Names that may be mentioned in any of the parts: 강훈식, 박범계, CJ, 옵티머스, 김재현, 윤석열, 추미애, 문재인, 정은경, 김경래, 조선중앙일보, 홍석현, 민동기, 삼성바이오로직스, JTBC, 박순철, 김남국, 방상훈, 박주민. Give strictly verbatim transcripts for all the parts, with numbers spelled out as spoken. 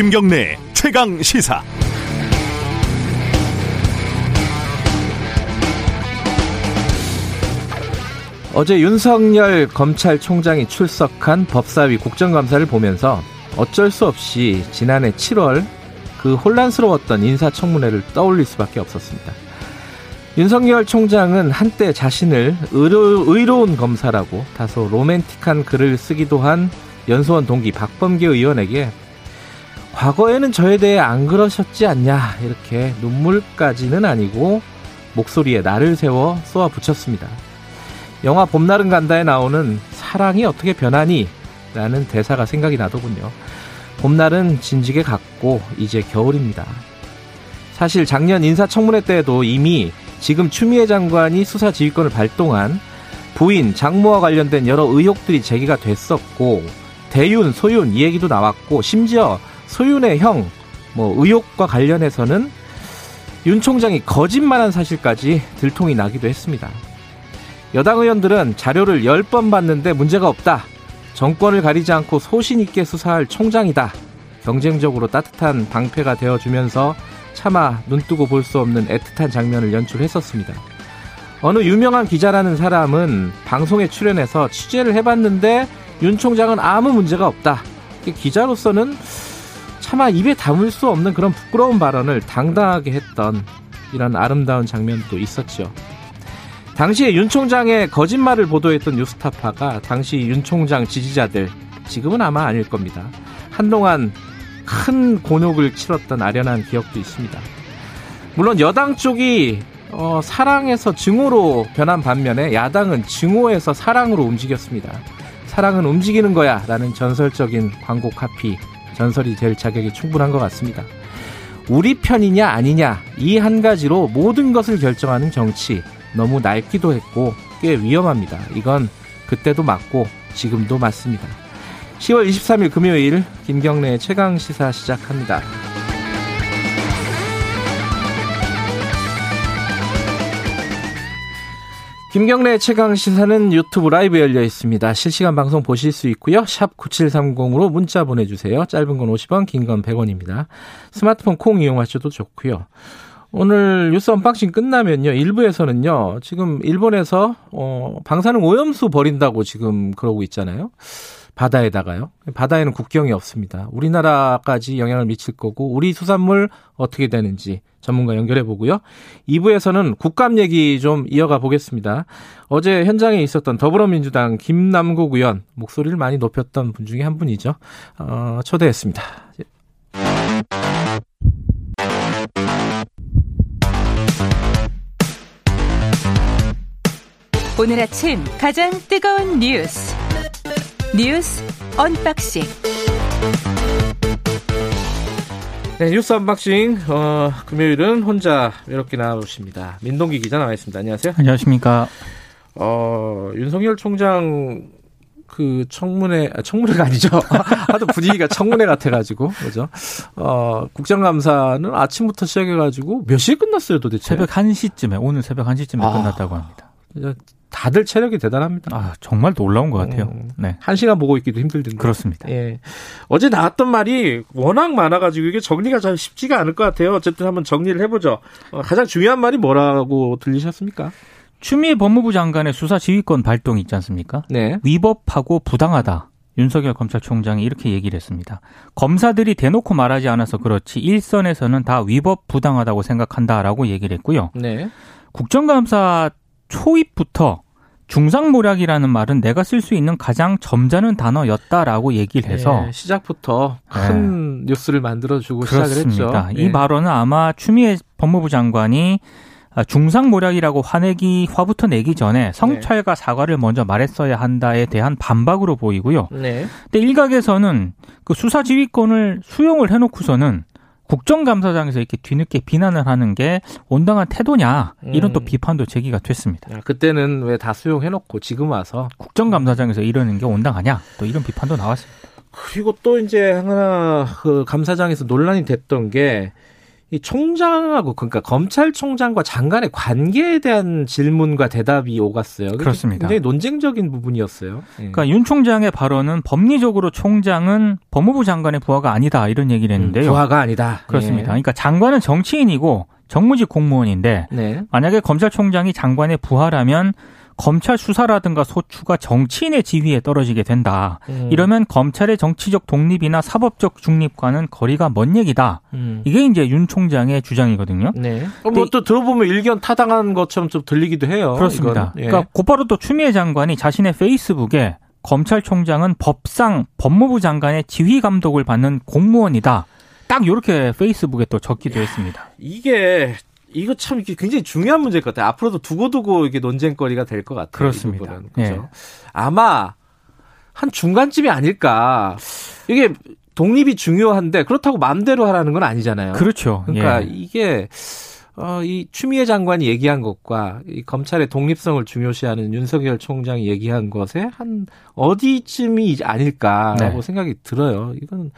김경래 최강 시사. 어제 윤석열 검찰총장이 출석한 법사위 국정감사를 보면서 어쩔 수 없이 지난해 칠월 그 혼란스러웠던 인사청문회를 떠올릴 수밖에 없었습니다. 윤석열 총장은 한때 자신을 의로, 의로운 검사라고 다소 로맨틱한 글을 쓰기도 한 연수원 동기 박범계 의원에게 과거에는 저에 대해 안 그러셨지 않냐 이렇게 눈물까지는 아니고 목소리에 날을 세워 쏘아 붙였습니다. 영화 봄날은 간다에 나오는 사랑이 어떻게 변하니? 라는 대사가 생각이 나더군요. 봄날은 진지게 갔고 이제 겨울입니다. 사실 작년 인사청문회 때에도 이미 지금 추미애 장관이 수사지휘권을 발동한 부인, 장모와 관련된 여러 의혹들이 제기가 됐었고 대윤, 소윤 이 얘기도 나왔고 심지어 소윤의 형, 뭐 의혹과 관련해서는 윤 총장이 거짓말한 사실까지 들통이 나기도 했습니다. 여당 의원들은 자료를 열 번 봤는데 문제가 없다. 정권을 가리지 않고 소신 있게 수사할 총장이다. 경쟁적으로 따뜻한 방패가 되어주면서 차마 눈뜨고 볼 수 없는 애틋한 장면을 연출했었습니다. 어느 유명한 기자라는 사람은 방송에 출연해서 취재를 해봤는데 윤 총장은 아무 문제가 없다. 기자로서는 차마 입에 담을 수 없는 그런 부끄러운 발언을 당당하게 했던 이런 아름다운 장면도 있었죠. 당시에 윤 총장의 거짓말을 보도했던 뉴스타파가 당시 윤 총장 지지자들, 지금은 아마 아닐 겁니다. 한동안 큰 곤욕을 치렀던 아련한 기억도 있습니다. 물론 여당 쪽이 어, 사랑에서 증오로 변한 반면에 야당은 증오에서 사랑으로 움직였습니다. 사랑은 움직이는 거야 라는 전설적인 광고 카피, 전설이 될 자격이 충분한 것 같습니다. 우리 편이냐 아니냐 이 한 가지로 모든 것을 결정하는 정치, 너무 낡기도 했고 꽤 위험합니다. 이건 그때도 맞고 지금도 맞습니다. 시월 이십삼일 금요일 김경래의 최강시사 시작합니다. 김경래의 최강시사는 유튜브 라이브 열려 있습니다. 실시간 방송 보실 수 있고요. 샵 구칠삼공으로 문자 보내주세요. 짧은 건 오십 원, 긴 건 백 원입니다. 스마트폰 콩 이용하셔도 좋고요. 오늘 뉴스 언박싱 끝나면요. 일부에서는요. 지금 일본에서 어, 방사능 오염수 버린다고 지금 그러고 있잖아요. 바다에다가요. 바다에는 국경이 없습니다. 우리나라까지 영향을 미칠 거고 우리 수산물 어떻게 되는지 전문가 연결해 보고요. 이부에서는 국감 얘기 좀 이어가 보겠습니다. 어제 현장에 있었던 더불어민주당 김남국 의원 목소리를 많이 높였던 분 중에 한 분이죠. 어, 초대했습니다. 오늘 아침 가장 뜨거운 뉴스 뉴스 언박싱. 네, 뉴스 언박싱 어, 금요일은 혼자 이렇게 나오십니다. 민동기 기자 나와 있습니다. 안녕하세요. 안녕하십니까. 어, 윤석열 총장 그 청문회 청문회가 아니죠. 하도 분위기가 청문회 같아가지고 그죠. 어, 국정감사는 아침부터 시작해가지고 몇 시에 끝났어요 도대체? 새벽 한 시쯤에 오늘 새벽 한 시쯤에 아, 끝났다고 합니다. 다들 체력이 대단합니다. 아, 정말 놀라운 것 같아요. 네. 한 시간 보고 있기도 힘들던데. 그렇습니다. 예. 어제 나왔던 말이 워낙 많아가지고 이게 정리가 잘 쉽지가 않을 것 같아요. 어쨌든 한번 정리를 해보죠. 어, 가장 중요한 말이 뭐라고 들리셨습니까? 추미애 법무부 장관의 수사지휘권 발동이 있지 않습니까? 네. 위법하고 부당하다. 윤석열 검찰총장이 이렇게 얘기를 했습니다. 검사들이 대놓고 말하지 않아서 그렇지 일선에서는 다 위법 부당하다고 생각한다라고 얘기를 했고요. 네. 국정감사 초입부터 중상모략이라는 말은 내가 쓸 수 있는 가장 점잖은 단어였다라고 얘기를 해서 네, 시작부터 큰 네. 뉴스를 만들어주고 그렇습니다. 시작을 했죠. 이 네. 발언은 아마 추미애 법무부 장관이 중상모략이라고 화내기 화부터 내기 전에 성찰과 네. 사과를 먼저 말했어야 한다에 대한 반박으로 보이고요. 네. 근데 일각에서는 그 수사지휘권을 수용을 해놓고서는 국정감사장에서 이렇게 뒤늦게 비난을 하는 게 온당한 태도냐 이런 또 비판도 제기가 됐습니다. 야, 그때는 왜 다 수용해놓고 지금 와서 국정감사장에서 이러는 게 온당하냐 또 이런 비판도 나왔습니다. 그리고 또 이제 하나 그 감사장에서 논란이 됐던 게 이 총장하고 그러니까 검찰총장과 장관의 관계에 대한 질문과 대답이 오갔어요. 그렇습니다. 굉장히 논쟁적인 부분이었어요. 그러니까 예. 윤 총장의 발언은 법리적으로 총장은 법무부 장관의 부하가 아니다 이런 얘기를 했는데요. 음, 부하가 아니다. 그렇습니다. 예. 그러니까 장관은 정치인이고 정무직 공무원인데 네. 만약에 검찰총장이 장관의 부하라면 검찰 수사라든가 소추가 정치인의 지위에 떨어지게 된다. 음. 이러면 검찰의 정치적 독립이나 사법적 중립과는 거리가 먼 얘기다. 음. 이게 이제 윤 총장의 주장이거든요. 네. 뭐 또 들어보면 일견 타당한 것처럼 좀 들리기도 해요. 그렇습니다. 예. 그러니까 곧바로 또 추미애 장관이 자신의 페이스북에 검찰총장은 법상 법무부 장관의 지휘 감독을 받는 공무원이다. 딱 이렇게 페이스북에 또 적기도 야, 했습니다. 이게 이거 참 이게 굉장히 중요한 문제일 것 같아요. 앞으로도 두고두고 이게 논쟁거리가 될 것 같아요. 그렇습니다. 예. 아마 한 중간쯤이 아닐까. 이게 독립이 중요한데 그렇다고 마음대로 하라는 건 아니잖아요. 그렇죠. 그러니까 예. 이게 어, 이 추미애 장관이 얘기한 것과 이 검찰의 독립성을 중요시하는 윤석열 총장이 얘기한 것에 한 어디쯤이 아닐까라고 네. 생각이 들어요. 이건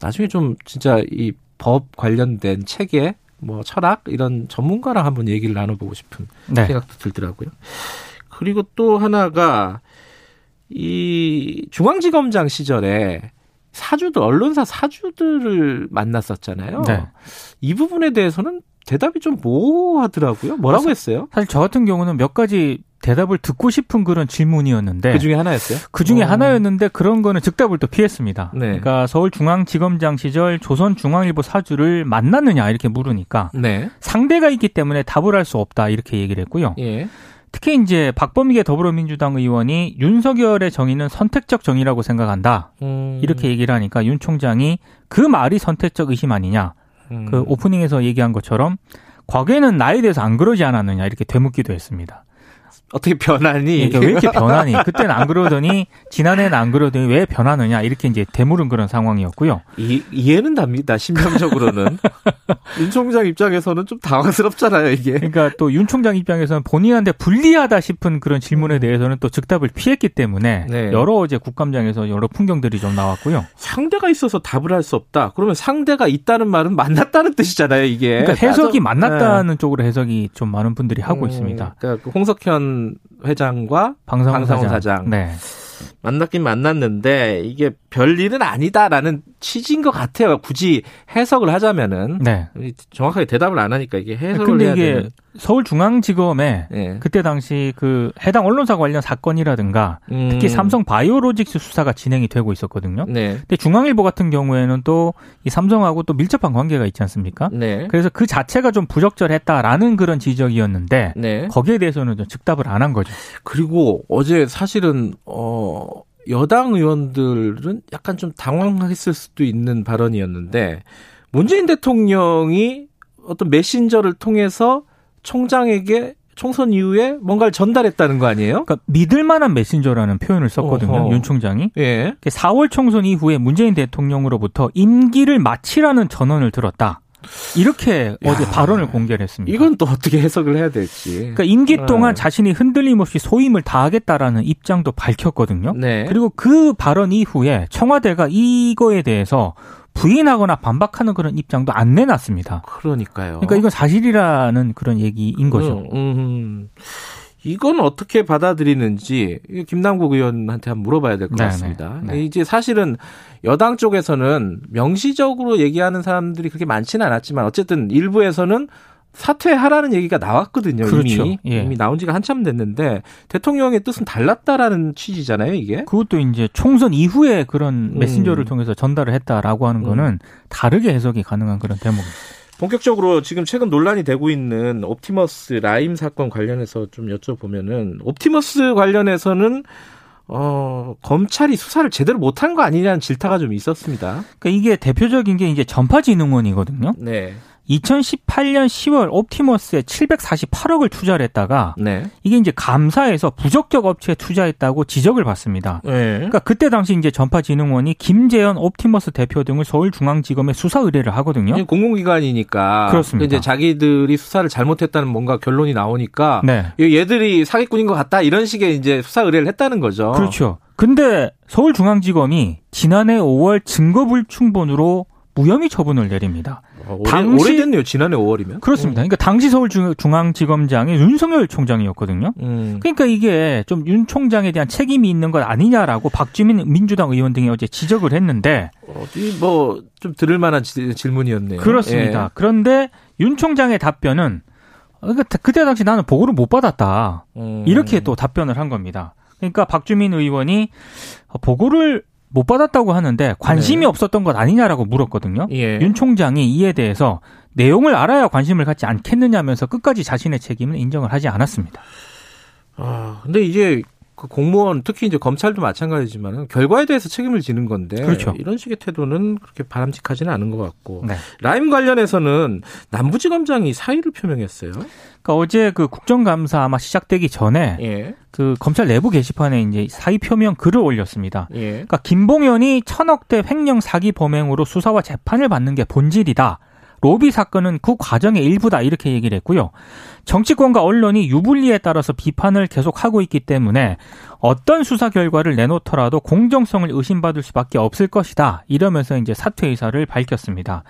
나중에 좀 진짜 이 법 관련된 책에 뭐 철학 이런 전문가랑 한번 얘기를 나눠보고 싶은 네. 생각도 들더라고요. 그리고 또 하나가 이 중앙지검장 시절에 사주들 언론사 사주들을 만났었잖아요. 네. 이 부분에 대해서는 대답이 좀 모호하더라고요. 뭐라고 했어요? 사실 저 같은 경우는 몇 가지 대답을 듣고 싶은 그런 질문이었는데 그중에 하나였어요? 그중에 오. 하나였는데 그런 거는 즉답을 또 피했습니다. 네. 그러니까 서울중앙지검장 시절 조선중앙일보 사주를 만났느냐 이렇게 물으니까 네. 상대가 있기 때문에 답을 할 수 없다 이렇게 얘기를 했고요. 예. 특히 이제 박범계 더불어민주당 의원이 윤석열의 정의는 선택적 정의라고 생각한다. 음. 이렇게 얘기를 하니까 윤 총장이 그 말이 선택적 의심 아니냐. 음. 그 오프닝에서 얘기한 것처럼 과거에는 나에 대해서 안 그러지 않았느냐 이렇게 되묻기도 했습니다. 어떻게 변하니? 왜 이렇게 변하니? 그때는 안 그러더니 지난해는 안 그러더니 왜 변하느냐 이렇게 이제 되물은 그런 상황이었고요. 이, 이해는 답니다. 심정적으로는. 윤 총장 입장에서는 좀 당황스럽잖아요. 이게. 그러니까 또 윤 총장 입장에서는 본인한테 불리하다 싶은 그런 질문에 대해서는 또 즉답을 피했기 때문에 네. 여러 이제 국감장에서 여러 풍경들이 좀 나왔고요. 상대가 있어서 답을 할 수 없다. 그러면 상대가 있다는 말은 만났다는 뜻이잖아요. 이게. 그러니까 해석이 만났다는 네. 쪽으로 해석이 좀 많은 분들이 하고 음, 있습니다. 그러니까 홍석현 회장과 방상훈, 방상훈 사장, 사장. 네. 만났긴 만났는데 이게 별일은 아니다라는 취지인 것 같아요. 굳이 해석을 하자면은 네. 정확하게 대답을 안 하니까 이게 해석을 근데 해야 되는. 서울중앙지검에 네. 그때 당시 그 해당 언론사 관련 사건이라든가 음. 특히 삼성바이오로직스 수사가 진행이 되고 있었거든요. 네. 근데 중앙일보 같은 경우에는 또 이 삼성하고 또 밀접한 관계가 있지 않습니까? 네. 그래서 그 자체가 좀 부적절했다라는 그런 지적이었는데 네. 거기에 대해서는 좀 즉답을 안 한 거죠. 그리고 어제 사실은 어 여당 의원들은 약간 좀 당황했을 수도 있는 발언이었는데 문재인 대통령이 어떤 메신저를 통해서 총장에게 총선 이후에 뭔가를 전달했다는 거 아니에요? 그러니까 믿을 만한 메신저라는 표현을 썼거든요. 어허. 윤 총장이. 예. 사월 총선 이후에 문재인 대통령으로부터 임기를 마치라는 전언을 들었다. 이렇게 야, 어제 발언을 공개를 했습니다. 이건 또 어떻게 해석을 해야 될지. 그러니까 임기 동안 네. 자신이 흔들림 없이 소임을 다하겠다라는 입장도 밝혔거든요. 네. 그리고 그 발언 이후에 청와대가 이거에 대해서 부인하거나 반박하는 그런 입장도 안 내놨습니다. 그러니까요. 그러니까 이건 사실이라는 그런 얘기인 거죠. 음, 음. 이건 어떻게 받아들이는지 김남국 의원한테 한번 물어봐야 될 것 같습니다. 네. 이제 사실은 여당 쪽에서는 명시적으로 얘기하는 사람들이 그렇게 많지는 않았지만 어쨌든 일부에서는 사퇴하라는 얘기가 나왔거든요. 그렇죠. 이미. 예. 이미 나온 지가 한참 됐는데 대통령의 뜻은 달랐다라는 취지잖아요. 이게. 그것도 이제 총선 이후에 그런 음. 메신저를 통해서 전달을 했다라고 하는 음. 거는 다르게 해석이 가능한 그런 대목입니다. 본격적으로 지금 최근 논란이 되고 있는 옵티머스 라임 사건 관련해서 좀 여쭤보면은 옵티머스 관련해서는 어, 검찰이 수사를 제대로 못한 거 아니냐는 질타가 좀 있었습니다. 그러니까 이게 대표적인 게 이제 전파진흥원이거든요. 네. 이천십팔 년 시월 옵티머스에 칠백사십팔억을 투자를 했다가 네. 이게 이제 감사에서 부적격 업체에 투자했다고 지적을 받습니다. 네. 그러니까 그때 당시 이제 전파진흥원이 김재현 옵티머스 대표 등을 서울중앙지검에 수사 의뢰를 하거든요. 공공기관이니까 그렇습니다. 이제 자기들이 수사를 잘못했다는 뭔가 결론이 나오니까 네. 얘들이 사기꾼인 것 같다 이런 식의 이제 수사 의뢰를 했다는 거죠. 그렇죠. 근데 서울중앙지검이 지난해 오월 증거불충분으로 무혐의 처분을 내립니다. 아, 오래, 당시, 오래됐네요. 지난해 오월이면. 그렇습니다. 음. 그러니까 당시 서울중앙지검장이 윤석열 총장이었거든요. 음. 그러니까 이게 좀 윤 총장에 대한 책임이 있는 것 아니냐라고 박주민 민주당 의원 등이 어제 지적을 했는데. 어디 뭐 좀 들을 만한 지, 질문이었네요. 그렇습니다. 예. 그런데 윤 총장의 답변은 그때 당시 나는 보고를 못 받았다. 음. 이렇게 또 답변을 한 겁니다. 그러니까 박주민 의원이 보고를 못 받았다고 하는데 관심이 네. 없었던 것 아니냐라고 물었거든요. 예. 윤 총장이 이에 대해서 내용을 알아야 관심을 갖지 않겠느냐면서 끝까지 자신의 책임을 인정을 하지 않았습니다. 아, 근데 이제 그 공무원 특히 이제 검찰도 마찬가지지만 결과에 대해서 책임을 지는 건데 그렇죠. 이런 식의 태도는 그렇게 바람직하지는 않은 것 같고 네. 라임 관련해서는 남부지검장이 사의를 표명했어요. 그러니까 어제 그 국정감사 아마 시작되기 전에 예. 그 검찰 내부 게시판에 이제 사의 표명 글을 올렸습니다. 예. 그러니까 김봉현이 천억대 횡령 사기 범행으로 수사와 재판을 받는 게 본질이다. 로비 사건은 그 과정의 일부다 이렇게 얘기를 했고요. 정치권과 언론이 유불리에 따라서 비판을 계속하고 있기 때문에 어떤 수사 결과를 내놓더라도 공정성을 의심받을 수밖에 없을 것이다 이러면서 이제 사퇴 의사를 밝혔습니다.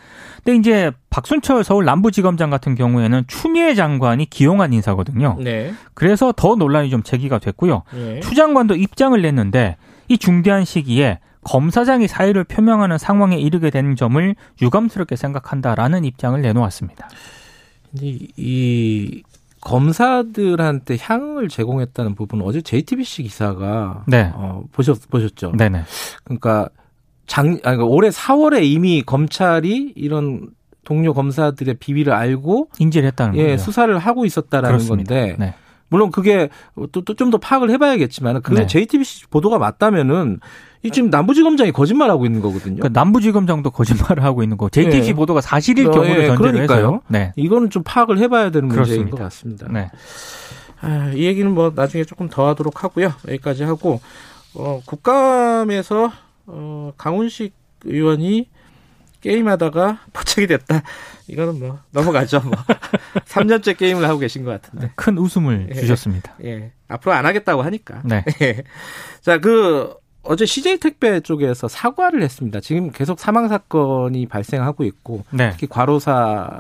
근데 이제 박순철 서울 남부지검장 같은 경우에는 추미애 장관이 기용한 인사거든요. 네. 그래서 더 논란이 좀 제기가 됐고요. 네. 추 장관도 입장을 냈는데 이 중대한 시기에 검사장이 사의를 표명하는 상황에 이르게 된 점을 유감스럽게 생각한다라는 입장을 내놓았습니다. 이, 이 검사들한테 향을 제공했다는 부분 어제 제이티비씨 기사가 네. 어, 보셨 보셨죠? 네네. 그러니까 장 아니, 그러니까 올해 사월에 이미 검찰이 이런 동료 검사들의 비위를 알고 인지를 했다는 거예요. 예, 수사를 하고 있었다라는 그렇습니다. 건데. 네. 물론 그게 또 좀 더 파악을 해봐야겠지만 그게 네. 제이티비씨 보도가 맞다면은 지금 남부지검장이 거짓말하고 있는 거거든요. 그러니까 남부지검장도 거짓말을 하고 있는 거고 제이티비씨 네. 보도가 사실일 경우를 네. 전제로 해서요. 네. 이거는 좀 파악을 해봐야 되는 그렇습니다. 문제인 것 같습니다. 네. 아, 이 얘기는 뭐 나중에 조금 더 하도록 하고요. 여기까지 하고 어, 국감에서 어, 강훈식 의원이 게임하다가 포착이 됐다. 이거는 뭐 넘어가죠. 뭐. 삼 년째 게임을 하고 계신 것 같은데. 큰 웃음을 예, 주셨습니다. 예. 앞으로 안 하겠다고 하니까. 네. 예. 자, 그 어제 씨제이 택배 쪽에서 사과를 했습니다. 지금 계속 사망 사건이 발생하고 있고 네. 특히 과로사로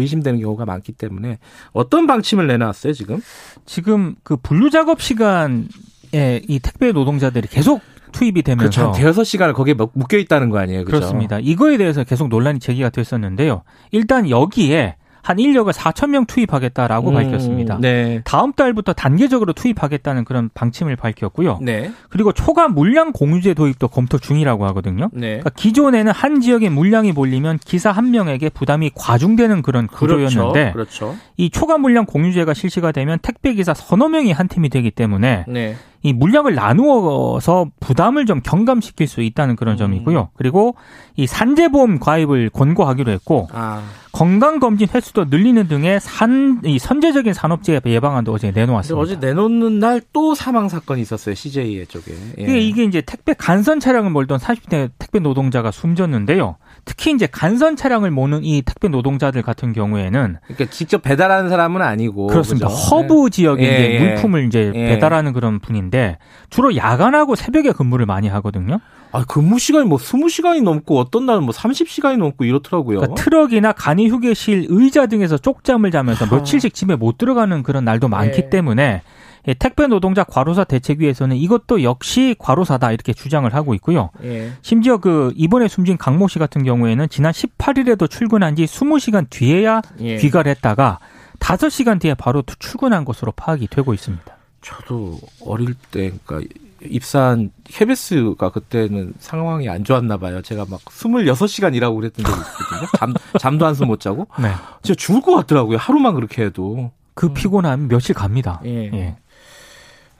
의심되는 경우가 많기 때문에 어떤 방침을 내놨어요, 지금? 지금 그 분류 작업 시간에 이 택배 노동자들이 계속 투입이 되면서 그렇죠. 대여섯 시간을 거기에 묶여 있다는 거 아니에요. 그렇죠? 그렇습니다. 이거에 대해서 계속 논란이 제기가 됐었는데요. 일단 여기에 한 인력을 사천 명 투입하겠다라고 음, 밝혔습니다. 네. 다음 달부터 단계적으로 투입하겠다는 그런 방침을 밝혔고요. 네. 그리고 초과 물량 공유제 도입도 검토 중이라고 하거든요. 네. 그러니까 기존에는 한 지역에 물량이 몰리면 기사 한 명에게 부담이 과중되는 그런 구조였는데 그렇죠. 그렇죠. 이 초과 물량 공유제가 실시가 되면 택배기사 서너 명이 한 팀이 되기 때문에 네. 이 물량을 나누어서 부담을 좀 경감시킬 수 있다는 그런 점이고요. 그리고 이 산재보험 가입을 권고하기로 했고 아. 건강검진 횟수도 늘리는 등의 산, 이 선제적인 산업재해 예방안도 어제 내놓았습니다. 어제 내놓는 날 또 사망사건이 있었어요. 씨제이 쪽에. 예. 이게 이제 택배 간선 차량을 몰던 사십 대 택배 노동자가 숨졌는데요. 특히 이제 간선 차량을 모는 이 택배 노동자들 같은 경우에는 그러니까 직접 배달하는 사람은 아니고 그렇습니다. 그렇죠? 허브 지역에 예. 이제 예. 물품을 이제 예. 배달하는 그런 분인데 주로 야간하고 새벽에 근무를 많이 하거든요. 아, 근무 시간이 뭐 이십 시간이 넘고 어떤 날은 뭐 삼십 시간이 넘고 이렇더라고요. 그러니까 트럭이나 간이 휴게실, 의자 등에서 쪽잠을 자면서 아. 며칠씩 집에 못 들어가는 그런 날도 많기 예. 때문에 예, 택배 노동자 과로사 대책위에서는 이것도 역시 과로사다 이렇게 주장을 하고 있고요. 예. 심지어 그 이번에 숨진 강모 씨 같은 경우에는 지난 십팔 일에도 출근한 지 이십 시간 뒤에야 예. 귀가를 했다가 다섯 시간 뒤에 바로 출근한 것으로 파악이 되고 있습니다. 저도 어릴 때 그러니까 입사한 케이비에스가 그때는 상황이 안 좋았나 봐요. 제가 막 이십육 시간 일하고 그랬던 적이 있거든요. 잠, 잠도 한숨 못 자고. 네. 진짜 죽을 것 같더라고요. 하루만 그렇게 해도. 그 피곤함 며칠 갑니다. 예. 예.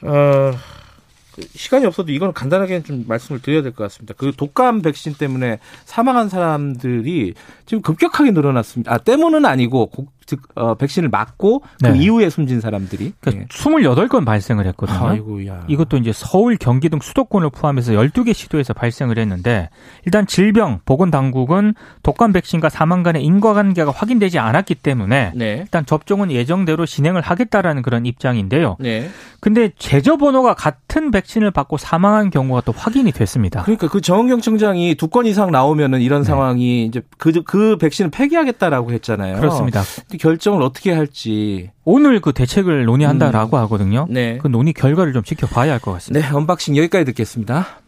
어, 시간이 없어도 이건 간단하게 좀 말씀을 드려야 될 것 같습니다. 그 독감 백신 때문에 사망한 사람들이 지금 급격하게 늘어났습니다. 아, 때문은 아니고 즉 어, 백신을 맞고 그 네. 이후에 숨진 사람들이 그러니까 예. 이십팔 건 발생을 했거든요. 아이고야. 이것도 이제 서울, 경기 등 수도권을 포함해서 열두 개 시도에서 발생을 했는데 일단 질병, 보건당국은 독감 백신과 사망 간의 인과관계가 확인되지 않았기 때문에 네. 일단 접종은 예정대로 진행을 하겠다라는 그런 입장인데요. 네. 근데 제저 번호가 같은 백신을 받고 사망한 경우가 또 확인이 됐습니다. 그러니까 그 정은경 청장이 두 건 이상 나오면은 이런 네. 상황이 이제 그, 그 백신을 폐기하겠다라고 했잖아요. 그렇습니다. 근데 결정을 어떻게 할지. 오늘 그 대책을 논의한다라고 음. 하거든요. 네. 그 논의 결과를 좀 지켜봐야 할 것 같습니다. 네, 언박싱 여기까지 듣겠습니다.